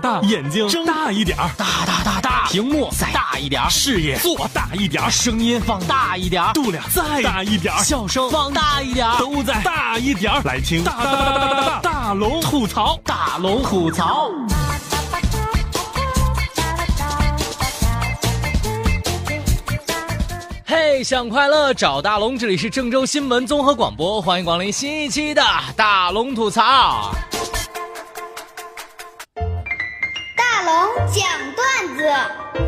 大，眼睛睁大一点儿，大，屏幕再大一点儿，视野做大一点儿，声音放大一点儿，度量再大一点儿，笑声放大一点儿，都再大一点儿，来听大龙吐槽，大龙吐槽。嘿，想快乐找大龙，这里是郑州新闻综合广播，欢迎光临新一期的大龙吐槽。讲段子，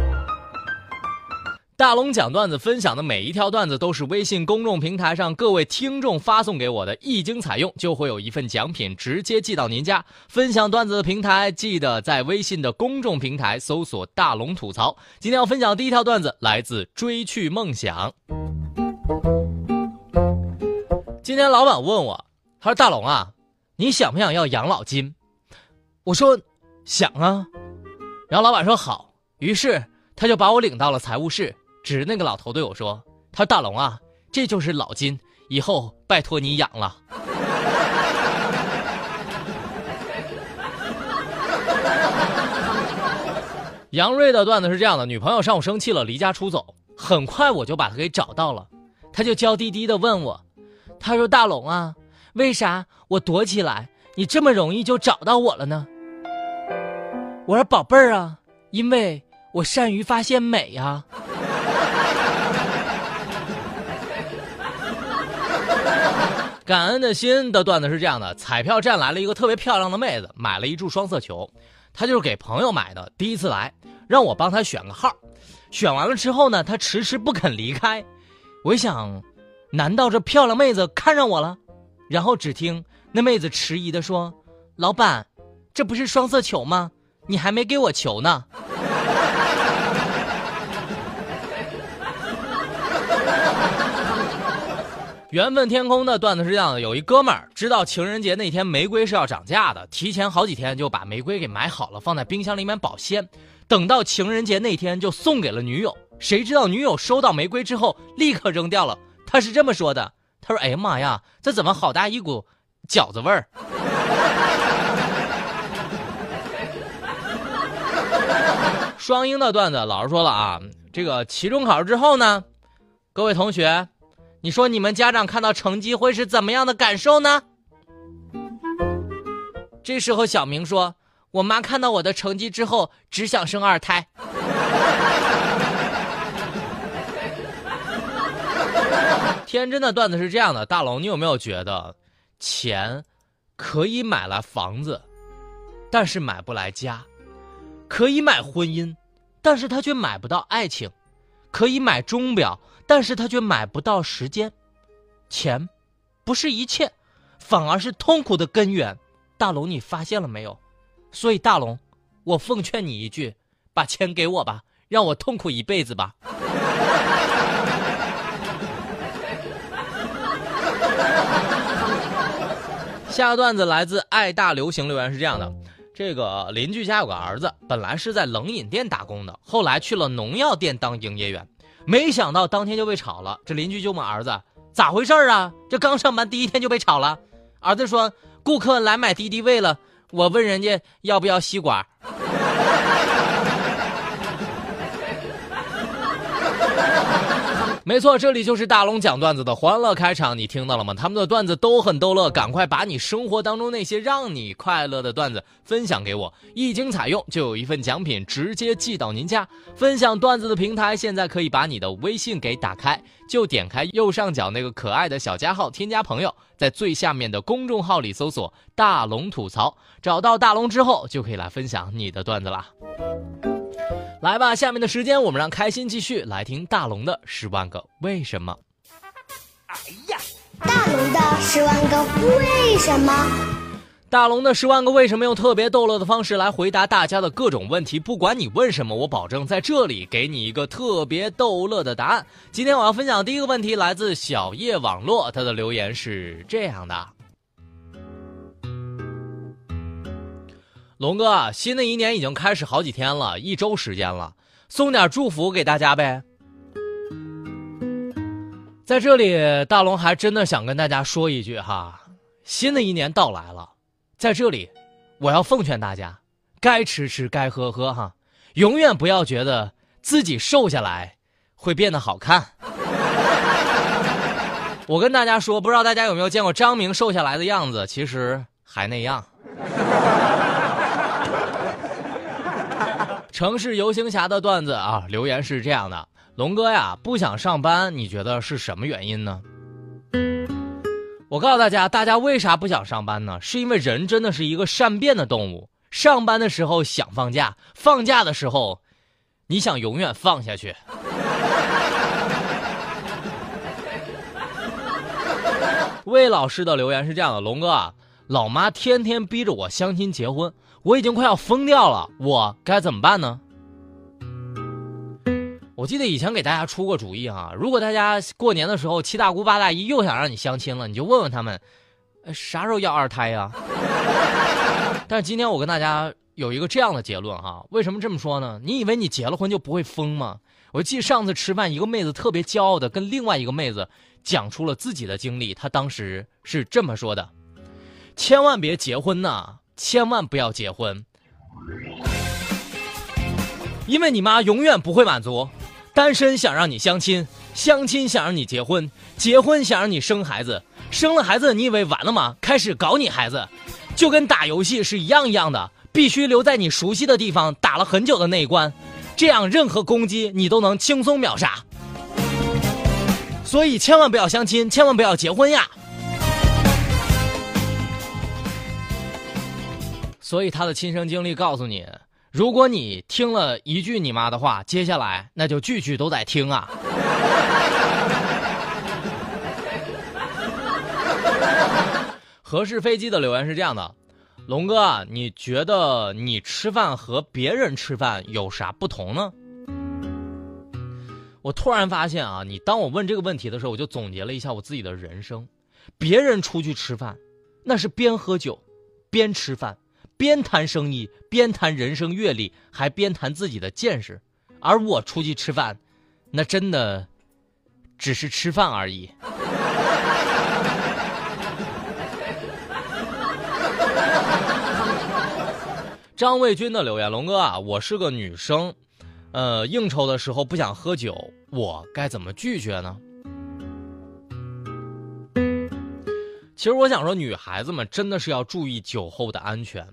大龙讲段子分享的每一条段子都是微信公众平台上各位听众发送给我的，一经采用就会有一份奖品直接寄到您家。分享段子的平台记得在微信的公众平台搜索大龙吐槽。今天要分享的第一条段子来自追去梦想。今天老板问我，他说大龙啊，你想不想要养老金？我说想啊。然后老板说好，于是他就把我领到了财务室，指那个老头对我说，他说大龙啊，这就是老金，以后拜托你养了。杨瑞的段子是这样的，女朋友上午生气了，离家出走，很快我就把她给找到了，她就娇滴滴的问我，她说大龙啊，为啥我躲起来你这么容易就找到我了呢？我说宝贝儿啊，因为我善于发现美呀。感恩的心的段子是这样的，彩票站来了一个特别漂亮的妹子，买了一注双色球，她就是给朋友买的，第一次来，让我帮她选个号，选完了之后呢，她迟迟不肯离开，我一想，难道这漂亮妹子看上我了？然后只听那妹子迟疑的说，老板，这不是双色球吗？你还没给我球呢。缘分天空的段子是这样的，有一哥们儿知道情人节那天玫瑰是要涨价的，提前好几天就把玫瑰给买好了，放在冰箱里面保鲜，等到情人节那天就送给了女友，谁知道女友收到玫瑰之后立刻扔掉了，他是这么说的，他说哎呀妈呀，这怎么好大一股饺子味儿。双鹰的段子老师说了啊，这个期中考试之后呢，各位同学，你说你们家长看到成绩会是怎么样的感受呢？这时候小明说，我妈看到我的成绩之后只想生二胎。天真的段子是这样的，大龙，你有没有觉得钱可以买来房子，但是买不来家？可以买婚姻，但是他却买不到爱情；可以买钟表，但是他却买不到时间。钱不是一切，反而是痛苦的根源。大龙，你发现了没有？所以大龙，我奉劝你一句，把钱给我吧，让我痛苦一辈子吧。下个段子来自爱大流行，留言是这样的，这个邻居家有个儿子，本来是在冷饮店打工的，后来去了农药店当营业员，没想到当天就被炒了。这邻居就问儿子，咋回事啊？这刚上班第一天就被炒了。儿子说，顾客来买滴滴，为了我问人家要不要吸管。没错，这里就是大龙讲段子的欢乐开场，你听到了吗？他们的段子都很逗乐，赶快把你生活当中那些让你快乐的段子分享给我，一经采用就有一份奖品直接寄到您家。分享段子的平台现在可以把你的微信给打开，就点开右上角那个可爱的小加号，添加朋友，在最下面的公众号里搜索大龙吐槽，找到大龙之后就可以来分享你的段子啦。来吧，下面的时间我们让开心继续来听大龙的10万个为什么。哎呀，大龙的10万个为什么。大龙的10万个为什么用特别逗乐的方式来回答大家的各种问题，不管你问什么，我保证在这里给你一个特别逗乐的答案。今天我要分享的第一个问题来自小叶网络，他的留言是这样的，龙哥，新的一年已经开始好几天了，1周时间了，送点祝福给大家呗。在这里，大龙还真的想跟大家说一句哈，新的一年到来了，在这里，我要奉劝大家，该吃吃，该喝喝哈，永远不要觉得自己瘦下来会变得好看。我跟大家说，不知道大家有没有见过张明瘦下来的样子，其实还那样。城市游行侠的段子啊，留言是这样的：龙哥呀，不想上班，你觉得是什么原因呢？我告诉大家，大家为啥不想上班呢？是因为人真的是一个善变的动物，上班的时候想放假，放假的时候你想永远放下去。魏老师的留言是这样的：龙哥啊，老妈天天逼着我相亲结婚，我已经快要疯掉了，我该怎么办呢？我记得以前给大家出过主意啊，如果大家过年的时候七大姑八大姨又想让你相亲了，你就问问他们啥时候要二胎呀？但是今天我跟大家有一个这样的结论哈，为什么这么说呢？你以为你结了婚就不会疯吗？我记得上次吃饭，一个妹子特别骄傲的跟另外一个妹子讲出了自己的经历，她当时是这么说的：千万别结婚呐，千万不要结婚，因为你妈永远不会满足。单身想让你相亲，相亲想让你结婚，结婚想让你生孩子，生了孩子你以为完了吗？开始搞你孩子，就跟打游戏是一样的，必须留在你熟悉的地方打了很久的那一关，这样任何攻击你都能轻松秒杀。所以千万不要相亲，千万不要结婚呀。所以他的亲身经历告诉你，如果你听了一句你妈的话，接下来那就句句都在听啊。合适飞机的留言是这样的：龙哥，你觉得你吃饭和别人吃饭有啥不同呢？我突然发现啊，当我问这个问题的时候，我就总结了一下我自己的人生。别人出去吃饭，那是边喝酒边吃饭，边谈生意，边谈人生阅历，还边谈自己的见识。而我出去吃饭，那真的只是吃饭而已。张卫军的留言：龙哥啊，我是个女生，应酬的时候不想喝酒，我该怎么拒绝呢？其实我想说，女孩子们真的是要注意酒后的安全。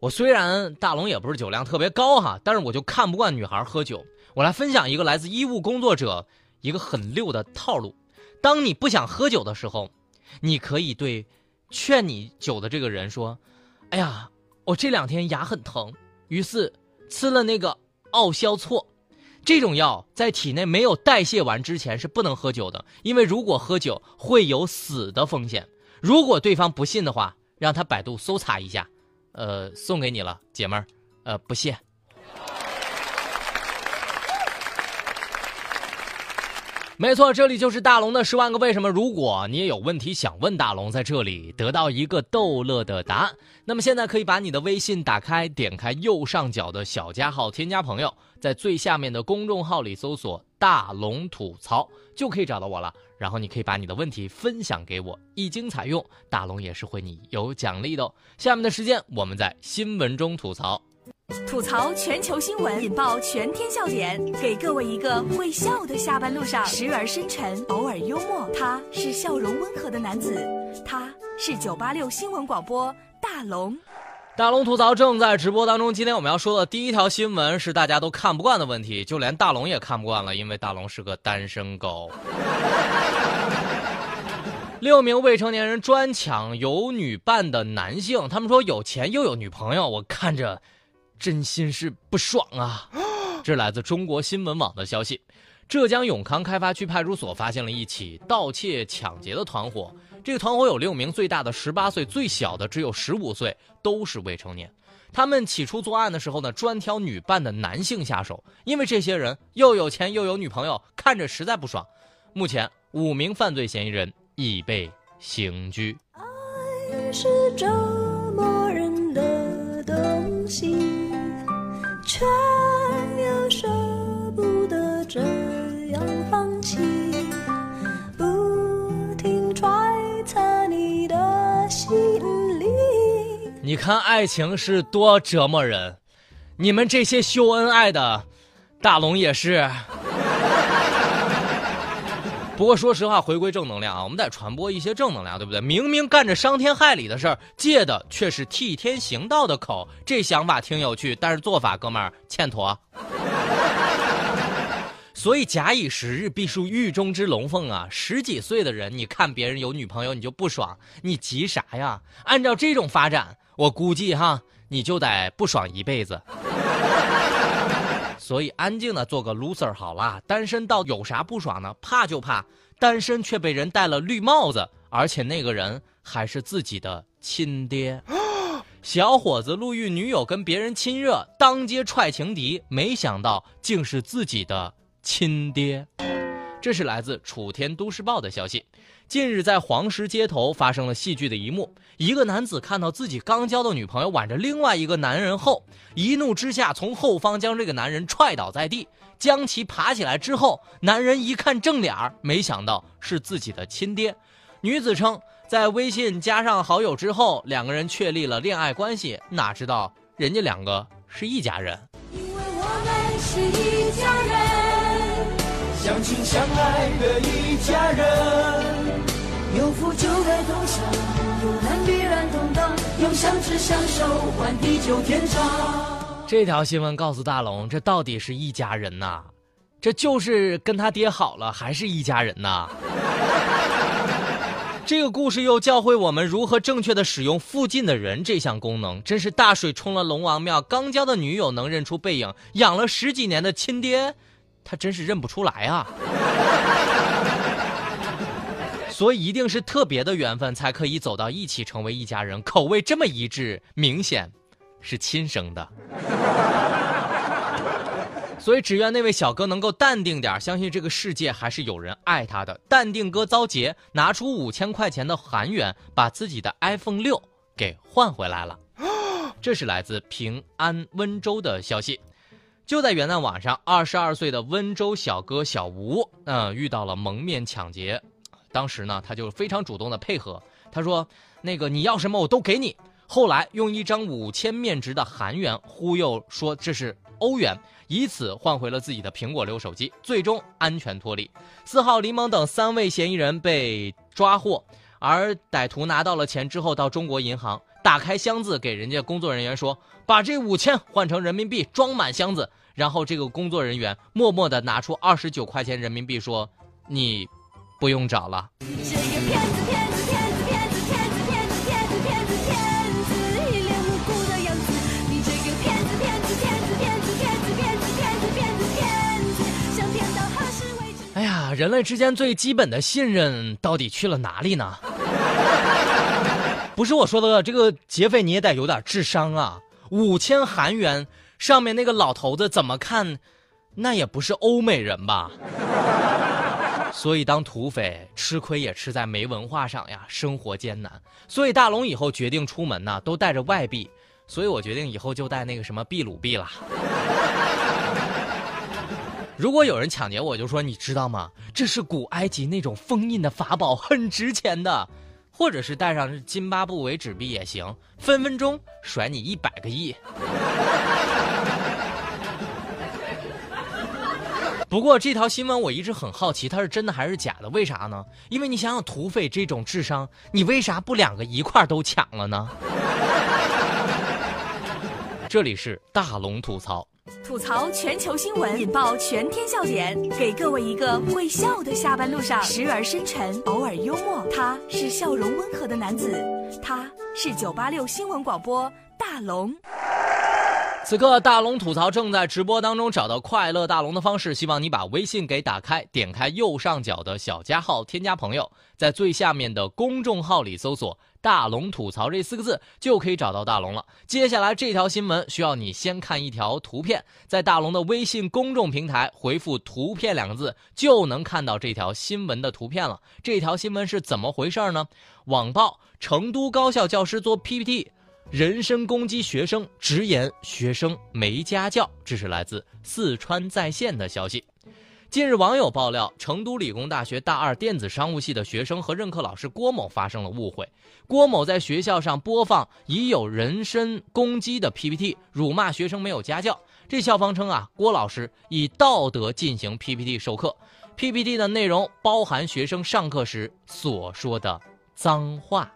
我虽然大龙也不是酒量特别高哈，但是我就看不惯女孩喝酒。我来分享一个来自医务工作者一个很溜的套路：当你不想喝酒的时候，你可以对劝你酒的这个人说：哎呀，我这两天牙很疼，于是吃了那个奥硝唑。这种药在体内没有代谢完之前是不能喝酒的，因为如果喝酒会有死的风险。如果对方不信的话，让他百度搜查一下。送给你了，姐们儿，不谢。没错，这里就是大龙的10万个为什么。如果你也有问题想问大龙，在这里得到一个逗乐的答案，那么现在可以把你的微信打开，点开右上角的小加号，添加朋友，在最下面的公众号里搜索大龙吐槽就可以找到我了。然后你可以把你的问题分享给我，一经采用，大龙也是会你有奖励的哦。下面的时间我们在新闻中吐槽，吐槽全球新闻，引爆全天笑点，给各位一个会笑的下班路上，时而深沉，偶尔幽默。他是笑容温和的男子，他是986新闻广播大龙。大龙吐槽正在直播当中。今天我们要说的第一条新闻是大家都看不惯的问题，就连大龙也看不惯了，因为大龙是个单身狗。6名未成年人专抢有女伴的男性，他们说有钱又有女朋友，我看着真心是不爽啊。这来自中国新闻网的消息，浙江永康开发区派出所发现了一起盗窃抢劫的团伙。这个团伙有6名，最大的18岁，最小的只有15岁，都是未成年。他们起初作案的时候呢，专挑女伴的男性下手，因为这些人又有钱又有女朋友，看着实在不爽。目前5名犯罪嫌疑人已被刑拘。爱是折磨人的东西，却又舍不得这样放弃，不停揣测你的心。你你看爱情是多折磨人，你们这些秀恩爱的，大龙也是。不过说实话，回归正能量啊，我们得传播一些正能量，对不对？明明干着伤天害理的事儿，借的却是替天行道的口，这想法挺有趣，但是做法，哥们儿欠妥。所以假以时日，必属狱中之龙凤啊！10几岁的人，你看别人有女朋友，你就不爽，你急啥呀？按照这种发展，我估计哈，你就得不爽一辈子。所以安静的做个 loser 好啦，单身到有啥不爽呢？怕就怕单身却被人戴了绿帽子，而且那个人还是自己的亲爹。小伙子路遇女友跟别人亲热，当街踹情敌，没想到竟是自己的亲爹。这是来自楚天都市报的消息。近日在黄石街头发生了戏剧的一幕，一个男子看到自己刚交的女朋友挽着另外一个男人后，一怒之下从后方将这个男人踹倒在地，将其爬起来之后，男人一看正脸，没想到是自己的亲爹。女子称在微信加上好友之后，两个人确立了恋爱关系，哪知道人家两个是一家人。因为我们是一家人，相亲相爱的一家人，有福就该同享，有难必然同当，有相知相守，换地久天长。这条新闻告诉大龙，这到底是一家人呐？这就是跟他爹好了，还是一家人呐？这个故事又教会我们如何正确的使用附近的人这项功能，真是大水冲了龙王庙，刚交的女友能认出背影，养了10几年的亲爹，他真是认不出来啊。所以一定是特别的缘分才可以走到一起成为一家人，口味这么一致，明显是亲生的。所以只愿那位小哥能够淡定点，相信这个世界还是有人爱他的。淡定哥遭劫，拿出5000块钱的韩元，把自己的 iPhone 6给换回来了。这是来自平安温州的消息。就在元旦晚上，22岁的温州小哥小吴，遇到了蒙面抢劫。当时呢，他就非常主动的配合，他说：“那个你要什么我都给你。”后来用一张5000面值的韩元忽悠说这是欧元，以此换回了自己的苹果6手机，最终安全脱离。4号李猛等3位嫌疑人被抓获，而歹徒拿到了钱之后，到中国银行打开箱子，给人家工作人员说：“把这5000换成人民币，装满箱子。”然后这个工作人员默默地拿出29块钱人民币，说：“你不用找了。”这个骗子，一脸无辜的样子。你这个骗子，想骗到何时为止？哎呀，人类之间最基本的信任到底去了哪里呢？不是我说的，这个劫匪你也得有点智商啊！5000韩元，上面那个老头子怎么看，那也不是欧美人吧？所以当土匪吃亏也吃在没文化上呀，生活艰难。所以大龙以后决定出门呢，都带着外币。所以我决定以后就带那个什么秘鲁币了。如果有人抢劫我就说，你知道吗？这是古埃及那种封印的法宝，很值钱的。或者是带上津巴布韦纸币也行，分分钟甩你100个亿。不过这条新闻我一直很好奇，它是真的还是假的？为啥呢？因为你想想土匪这种智商，你为啥不两个一块都抢了呢？这里是大龙吐槽，吐槽全球新闻，引爆全天笑点，给各位一个会笑的下班路上，时而深沉，偶尔幽默。他是笑容温和的男子，他是986新闻广播大龙。此刻大龙吐槽正在直播当中，找到快乐大龙的方式，希望你把微信给打开，点开右上角的小加号，添加朋友，在最下面的公众号里搜索大龙吐槽这4个字，就可以找到大龙了。接下来这条新闻需要你先看一条图片，在大龙的微信公众平台回复图片2个字，就能看到这条新闻的图片了。这条新闻是怎么回事呢？网曝成都高校教师做 PPT，人身攻击学生，直言学生没家教。这是来自四川在线的消息。近日，网友爆料，成都理工大学大二电子商务系的学生和任课老师郭某发生了误会。郭某在学校上播放已有人身攻击的 PPT， 辱骂学生没有家教。这校方称郭老师以道德进行 PPT 授课 ，PPT 的内容包含学生上课时所说的脏话。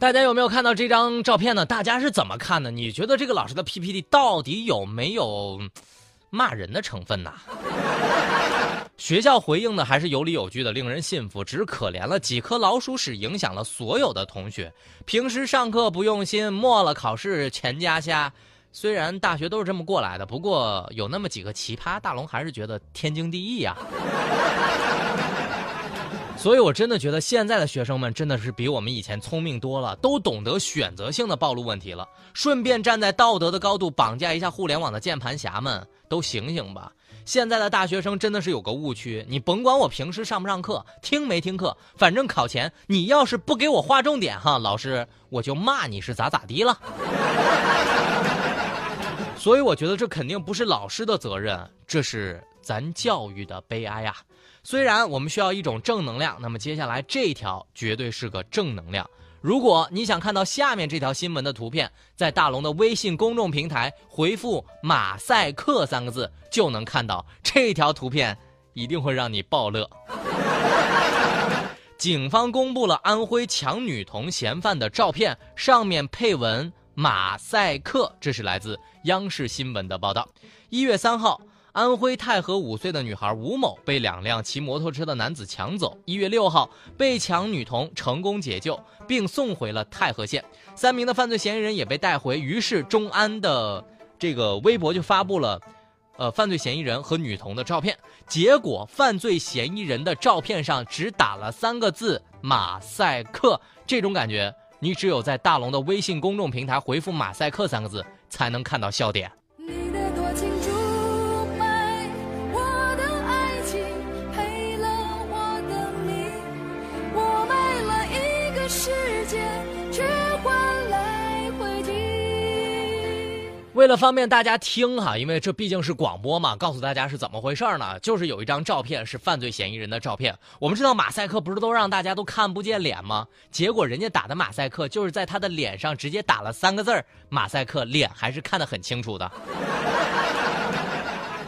大家有没有看到这张照片呢？大家是怎么看的？你觉得这个老师的 PPT 到底有没有骂人的成分呢？学校回应的还是有理有据的，令人信服。只可怜了几颗老鼠屎影响了所有的同学，平时上课不用心，末了考试钱家瞎。虽然大学都是这么过来的，不过有那么几个奇葩，大龙还是觉得天经地义所以我真的觉得现在的学生们真的是比我们以前聪明多了，都懂得选择性的暴露问题了。顺便站在道德的高度绑架一下互联网的键盘侠们，都醒醒吧。现在的大学生真的是有个误区，你甭管我平时上不上课，听没听课，反正考前你要是不给我划重点老师我就骂你是咋地了所以我觉得这肯定不是老师的责任，这是咱教育的悲哀啊！虽然我们需要一种正能量，那么接下来这条绝对是个正能量。如果你想看到下面这条新闻的图片，在大龙的微信公众平台回复马赛克3个字就能看到，这条图片一定会让你爆乐警方公布了安徽抢女童嫌犯的照片，上面配文马赛克，这是来自央视新闻的报道。1月3号，安徽太和5岁的女孩吴某被2辆骑摩托车的男子抢走。1月6号，被抢女童成功解救，并送回了太和县。3名的犯罪嫌疑人也被带回，于是中安的这个微博就发布了犯罪嫌疑人和女童的照片。结果犯罪嫌疑人的照片上只打了3个字马赛克，这种感觉你只有在大龙的微信公众平台回复马赛克3个字才能看到笑点。你的多情注卖，我的爱情赔了我的命，我卖了一个世界，却换来回忆。为了方便大家听因为这毕竟是广播嘛，告诉大家是怎么回事呢？就是有一张照片是犯罪嫌疑人的照片，我们知道马赛克不是都让大家都看不见脸吗？结果人家打的马赛克就是在他的脸上直接打了3个字马赛克，脸还是看得很清楚的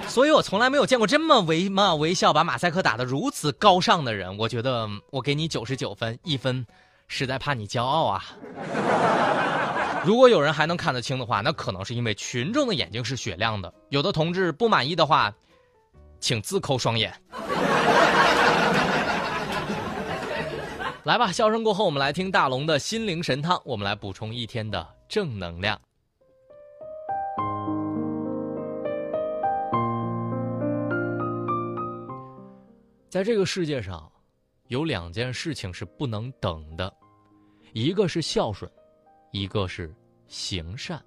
所以我从来没有见过这么惟妙惟肖把马赛克打得如此高尚的人，我觉得我给你99分，1分实在怕你骄傲如果有人还能看得清的话，那可能是因为群众的眼睛是雪亮的。有的同志不满意的话，请自抠双眼来吧，笑声过后我们来听大龙的心灵神汤，我们来补充一天的正能量。在这个世界上有2件事情是不能等的，一个是孝顺，一个是行善。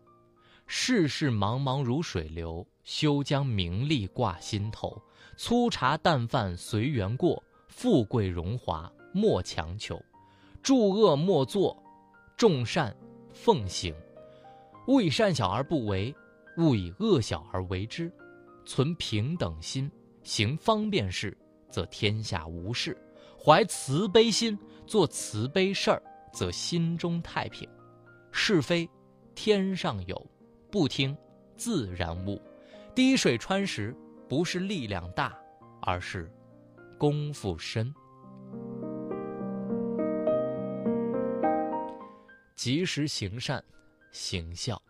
世事茫茫如水流，休将名利挂心头。粗茶淡饭随缘过，富贵荣华莫强求。助恶莫作，众善奉行。勿以善小而不为，勿以恶小而为之。存平等心，行方便事，则天下无事。怀慈悲心，做慈悲事儿，则心中太平。是非天上有，不听自然悟。滴水穿石，不是力量大，而是功夫深。及时行善，行孝。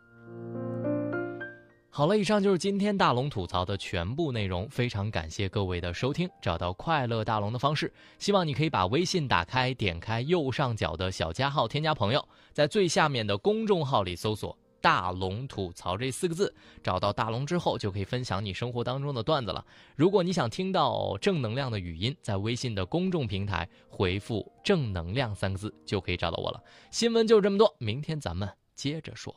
好了，以上就是今天大龙吐槽的全部内容，非常感谢各位的收听。找到快乐大龙的方式，希望你可以把微信打开，点开右上角的小加号，添加朋友，在最下面的公众号里搜索大龙吐槽这4个字，找到大龙之后就可以分享你生活当中的段子了。如果你想听到正能量的语音，在微信的公众平台回复正能量3个字就可以找到我了。新闻就这么多，明天咱们接着说。